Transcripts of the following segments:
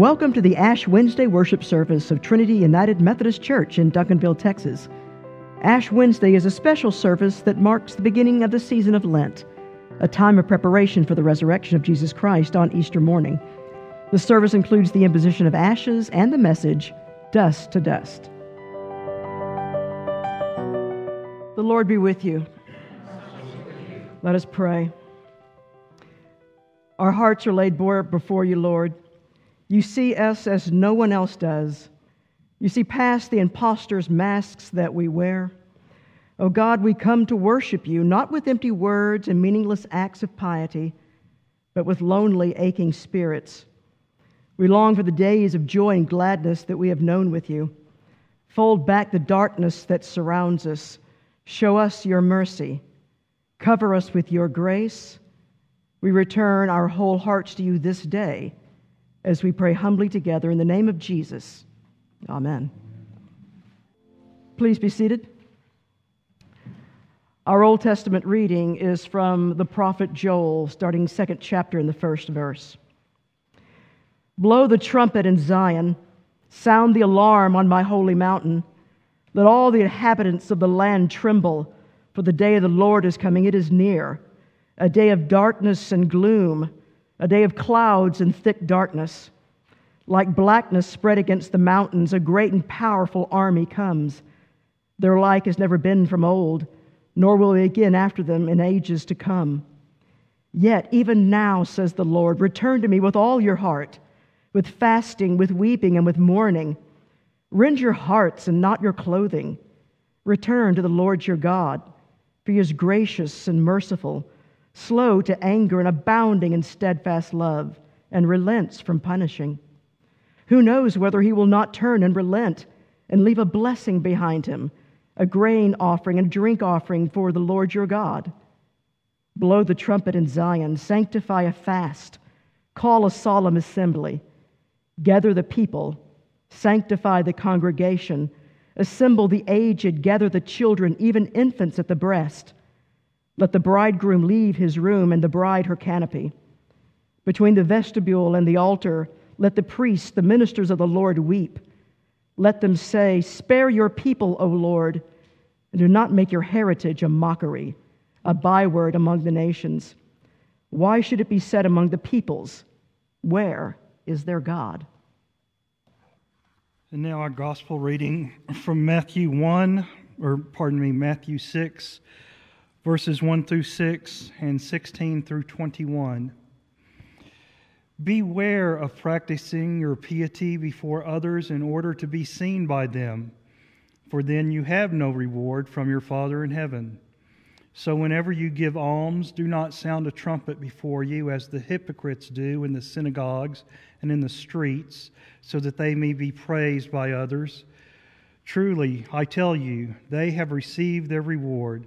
Welcome to the Ash Wednesday worship service of Trinity United Methodist Church in Duncanville, Texas. Ash Wednesday is a special service that marks the beginning of the season of Lent, a time of preparation for the resurrection of Jesus Christ on Easter morning. The service includes the imposition of ashes and the message, Dust to Dust. The Lord be with you. Let us pray. Our hearts are laid bare before you, Lord. You see us as no one else does. You see past the impostors' masks that we wear. O God, we come to worship you, not with empty words and meaningless acts of piety, but with lonely, aching spirits. We long for the days of joy and gladness that we have known with you. Fold back the darkness that surrounds us. Show us your mercy. Cover us with your grace. We return our whole hearts to you this day as we pray humbly together in the name of Jesus. Amen. Please be seated. Our Old Testament reading is from the prophet Joel, starting second chapter in the first verse. Blow the trumpet in Zion, sound the alarm on my holy mountain. Let all the inhabitants of the land tremble, for the day of the Lord is coming, it is near, a day of darkness and gloom, a day of clouds and thick darkness. Like blackness spread against the mountains, a great and powerful army comes. Their like has never been from old, nor will we again after them in ages to come. Yet even now, says the Lord, return to me with all your heart, with fasting, with weeping, and with mourning. Rend your hearts and not your clothing. Return to the Lord your God, for he is gracious and merciful, slow to anger and abounding in steadfast love, and relents from punishing. Who knows whether he will not turn and relent and leave a blessing behind him, a grain offering and a drink offering for the Lord your God? Blow the trumpet in Zion, sanctify a fast, call a solemn assembly, gather the people, sanctify the congregation, assemble the aged, gather the children, even infants at the breast. Let the bridegroom leave his room and the bride her canopy. Between the vestibule and the altar, let the priests, the ministers of the Lord, weep. Let them say, spare your people, O Lord, and do not make your heritage a mockery, a byword among the nations. Why should it be said among the peoples, where is their God? And now our gospel reading from Matthew 6, verses 1 through 6 and 16 through 21. Beware of practicing your piety before others in order to be seen by them, for then you have no reward from your Father in heaven. So whenever you give alms, do not sound a trumpet before you, as the hypocrites do in the synagogues and in the streets, so that they may be praised by others. Truly, I tell you, they have received their reward.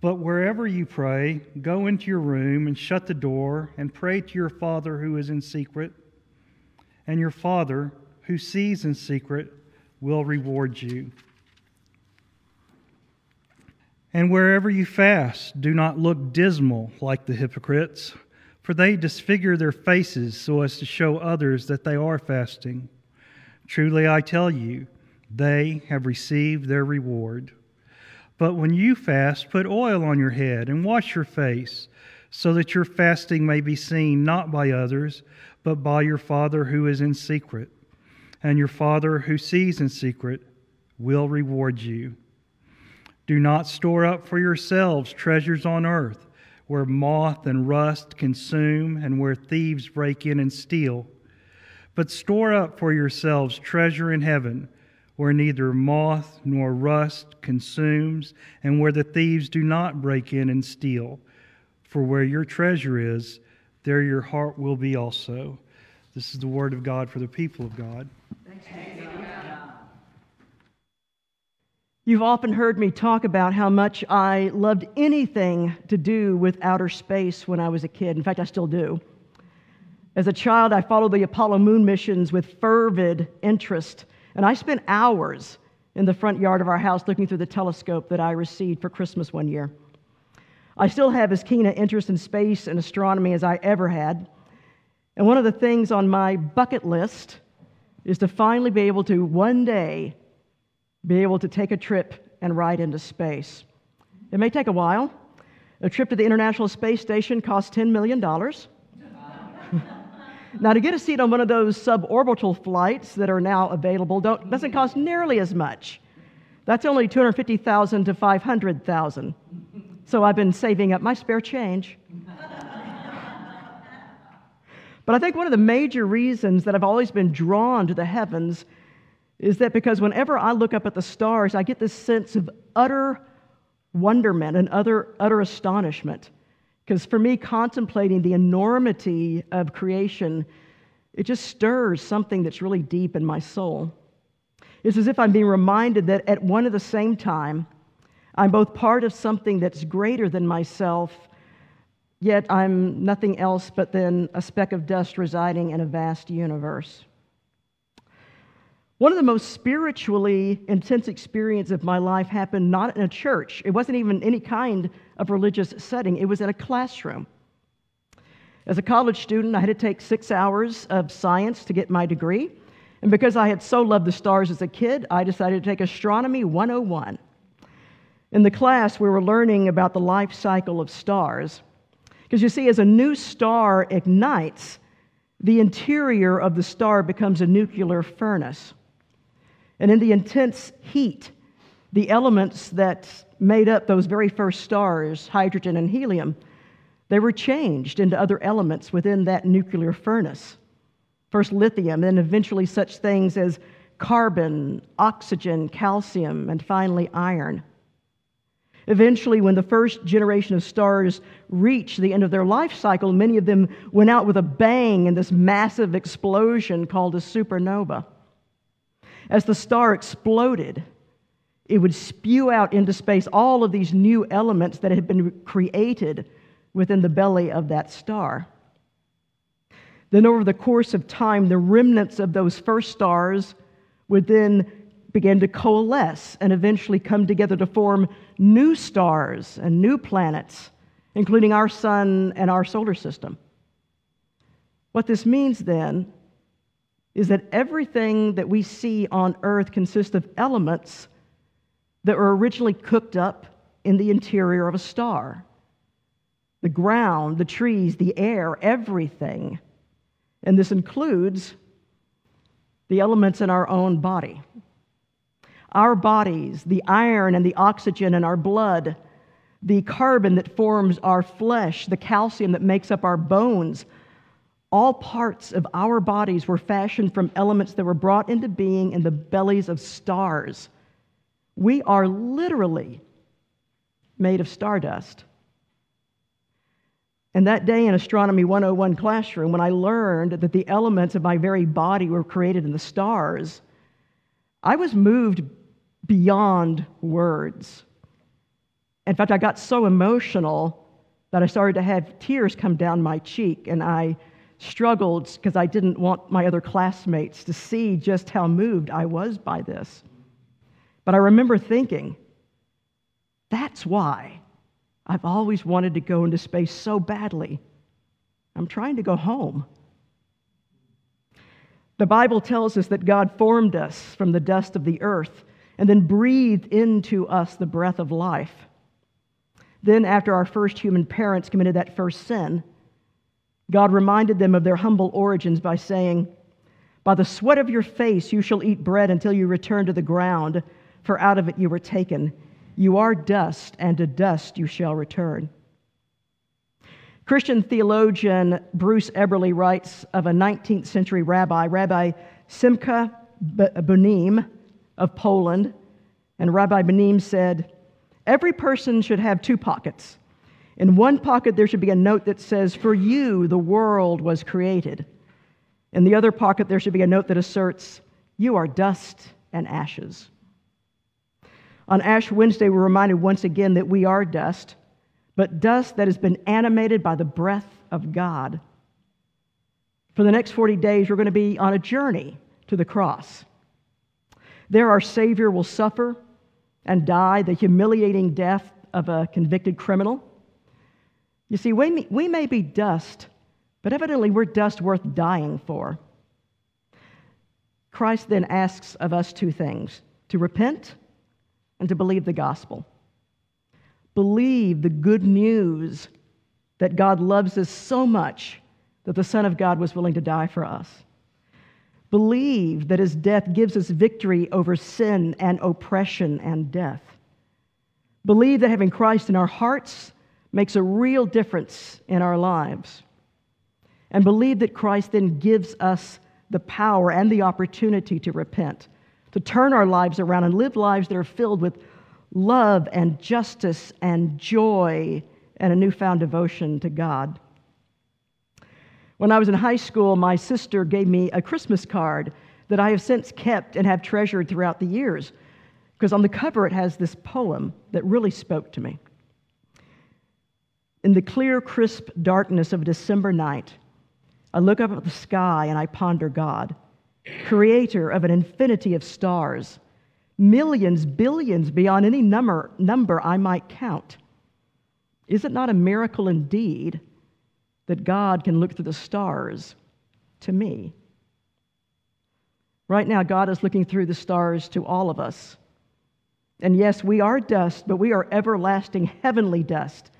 But wherever you pray, go into your room and shut the door and pray to your Father who is in secret, and your Father, who sees in secret, will reward you. And wherever you fast, do not look dismal like the hypocrites, for they disfigure their faces so as to show others that they are fasting. Truly, I tell you, they have received their reward. But when you fast, put oil on your head and wash your face, so that your fasting may be seen not by others, but by your Father who is in secret. And your Father who sees in secret will reward you. Do not store up for yourselves treasures on earth, where moth and rust consume, and where thieves break in and steal. But store up for yourselves treasure in heaven, where neither moth nor rust consumes, and where the thieves do not break in and steal. For where your treasure is, there your heart will be also. This is the word of God for the people of God. You've often heard me talk about how much I loved anything to do with outer space when I was a kid. In fact, I still do. As a child, I followed the Apollo moon missions with fervid interest, and I spent hours in the front yard of our house looking through the telescope that I received for Christmas one year. I still have as keen an interest in space and astronomy as I ever had, and one of the things on my bucket list is to finally be able to one day be able to take a trip and ride into space. It may take a while. A trip to the International Space Station costs $10 million. Now, to get a seat on one of those suborbital flights that are now available doesn't cost nearly as much. That's only $250,000 to $500,000. So I've been saving up my spare change. But I think one of the major reasons that I've always been drawn to the heavens is that because whenever I look up at the stars, I get this sense of utter wonderment and utter astonishment. Because for me, contemplating the enormity of creation, it just stirs something that's really deep in my soul. It's as if I'm being reminded that at one and the same time, I'm both part of something that's greater than myself, yet I'm nothing else but then a speck of dust residing in a vast universe. One of the most spiritually intense experiences of my life happened not in a church. It wasn't even any kind of religious setting. It was in a classroom. As a college student, I had to take 6 hours of science to get my degree. And because I had so loved the stars as a kid, I decided to take Astronomy 101. In the class, we were learning about the life cycle of stars. Because you see, as a new star ignites, the interior of the star becomes a nuclear furnace. And in the intense heat, the elements that made up those very first stars, hydrogen and helium, they were changed into other elements within that nuclear furnace. First lithium, then eventually such things as carbon, oxygen, calcium, and finally iron. Eventually, when the first generation of stars reached the end of their life cycle, many of them went out with a bang in this massive explosion called a supernova. As the star exploded, it would spew out into space all of these new elements that had been created within the belly of that star. Then over the course of time, the remnants of those first stars would then began to coalesce and eventually come together to form new stars and new planets, including our sun and our solar system. What this means then is that everything that we see on Earth consists of elements that were originally cooked up in the interior of a star. The ground, the trees, the air, everything. And this includes the elements in our own body. Our bodies, the iron and the oxygen in our blood, the carbon that forms our flesh, the calcium that makes up our bones, all parts of our bodies were fashioned from elements that were brought into being in the bellies of stars. We are literally made of stardust. And that day in Astronomy 101 classroom, when I learned that the elements of my very body were created in the stars, I was moved beyond words. In fact, I got so emotional that I started to have tears come down my cheek, and I struggled because I didn't want my other classmates to see just how moved I was by this. But I remember thinking, that's why I've always wanted to go into space so badly. I'm trying to go home. The Bible tells us that God formed us from the dust of the earth and then breathed into us the breath of life. Then, after our first human parents committed that first sin, God reminded them of their humble origins by saying, "By the sweat of your face you shall eat bread until you return to the ground, for out of it you were taken. You are dust, and to dust you shall return." Christian theologian Bruce Eberly writes of a 19th century rabbi, Rabbi Simcha Bunim of Poland, and Rabbi Bunim said, "Every person should have two pockets. In one pocket there should be a note that says, 'For you the world was created.' In the other pocket there should be a note that asserts, You are dust and ashes. On Ash Wednesday, we're reminded once again that we are dust, but dust that has been animated by the breath of God. For the next 40 days, you're going to be on a journey to the cross. There our Savior will suffer and die the humiliating death of a convicted criminal. You see, we may be dust, but evidently we're dust worth dying for. Christ then asks of us two things: to repent and to believe the gospel. Believe the good news that God loves us so much that the Son of God was willing to die for us. Believe that his death gives us victory over sin and oppression and death. Believe that having Christ in our hearts makes a real difference in our lives. And believe that Christ then gives us the power and the opportunity to repent, to turn our lives around and live lives that are filled with love and justice and joy and a newfound devotion to God. When I was in high school, my sister gave me a Christmas card that I have since kept and have treasured throughout the years, because on the cover it has this poem that really spoke to me. In the clear, crisp darkness of a December night, I look up at the sky and I ponder God, creator of an infinity of stars, millions, billions beyond any number I might count. Is it not a miracle indeed that God can look through the stars to me? Right now, God is looking through the stars to all of us. And yes, we are dust, but we are everlasting heavenly dust.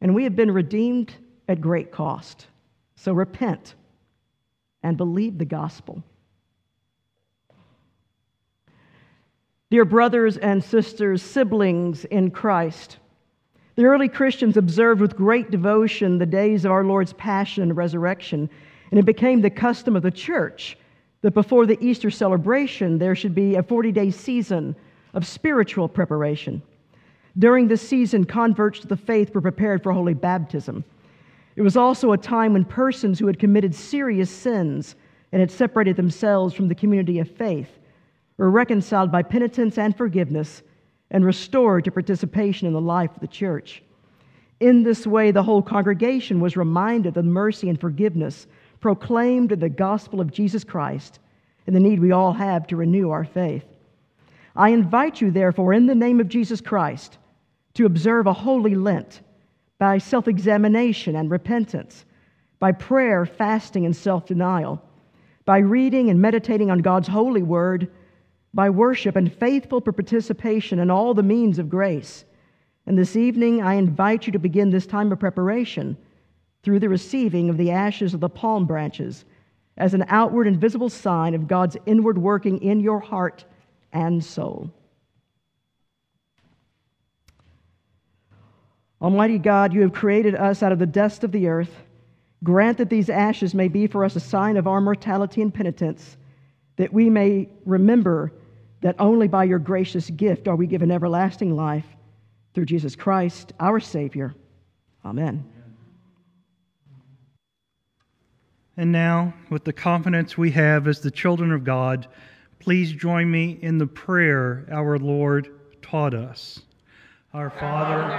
And we have been redeemed at great cost. So repent and believe the gospel. Dear brothers and sisters, siblings in Christ, the early Christians observed with great devotion the days of our Lord's passion and resurrection, and it became the custom of the church that before the Easter celebration, there should be a 40-day season of spiritual preparation. During this season, converts to the faith were prepared for holy baptism. It was also a time when persons who had committed serious sins and had separated themselves from the community of faith were reconciled by penitence and forgiveness and restored to participation in the life of the church. In this way, the whole congregation was reminded of the mercy and forgiveness proclaimed in the gospel of Jesus Christ and the need we all have to renew our faith. I invite you, therefore, in the name of Jesus Christ, to observe a holy Lent by self-examination and repentance, by prayer, fasting, and self-denial, by reading and meditating on God's holy word, by worship and faithful participation in all the means of grace. And this evening, I invite you to begin this time of preparation through the receiving of the ashes of the palm branches as an outward and visible sign of God's inward working in your heart and soul. Almighty God, you have created us out of the dust of the earth. Grant that these ashes may be for us a sign of our mortality and penitence, that we may remember that only by your gracious gift are we given everlasting life through Jesus Christ, our Savior. Amen. And now, with the confidence we have as the children of God, please join me in the prayer our Lord taught us. Our Father,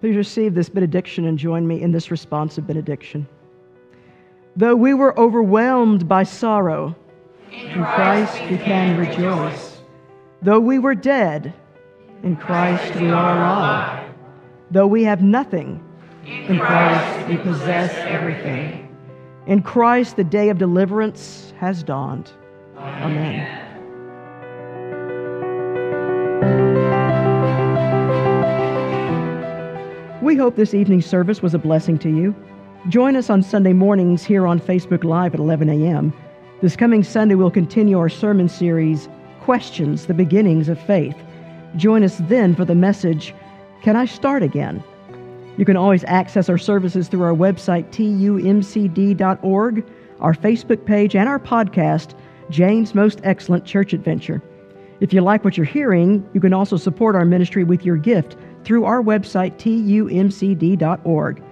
Please receive this benediction and join me in this responsive benediction. Though we were overwhelmed by sorrow, in Christ we can rejoice. Though we were dead, in Christ we are alive. Though we have nothing, in Christ we possess everything. In Christ the day of deliverance has dawned. Amen. We hope this evening's service was a blessing to you. Join us on Sunday mornings here on Facebook Live at 11 a.m. This coming Sunday, we'll continue our sermon series, Questions, the Beginnings of Faith. Join us then for the message, Can I Start Again? You can always access our services through our website, tumcd.org, our Facebook page, and our podcast, Jane's Most Excellent Church Adventure. If you like what you're hearing, you can also support our ministry with your gift through our website, tumcd.org.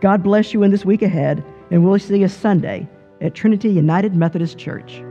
God bless you in this week ahead, and we'll see you Sunday at Trinity United Methodist Church.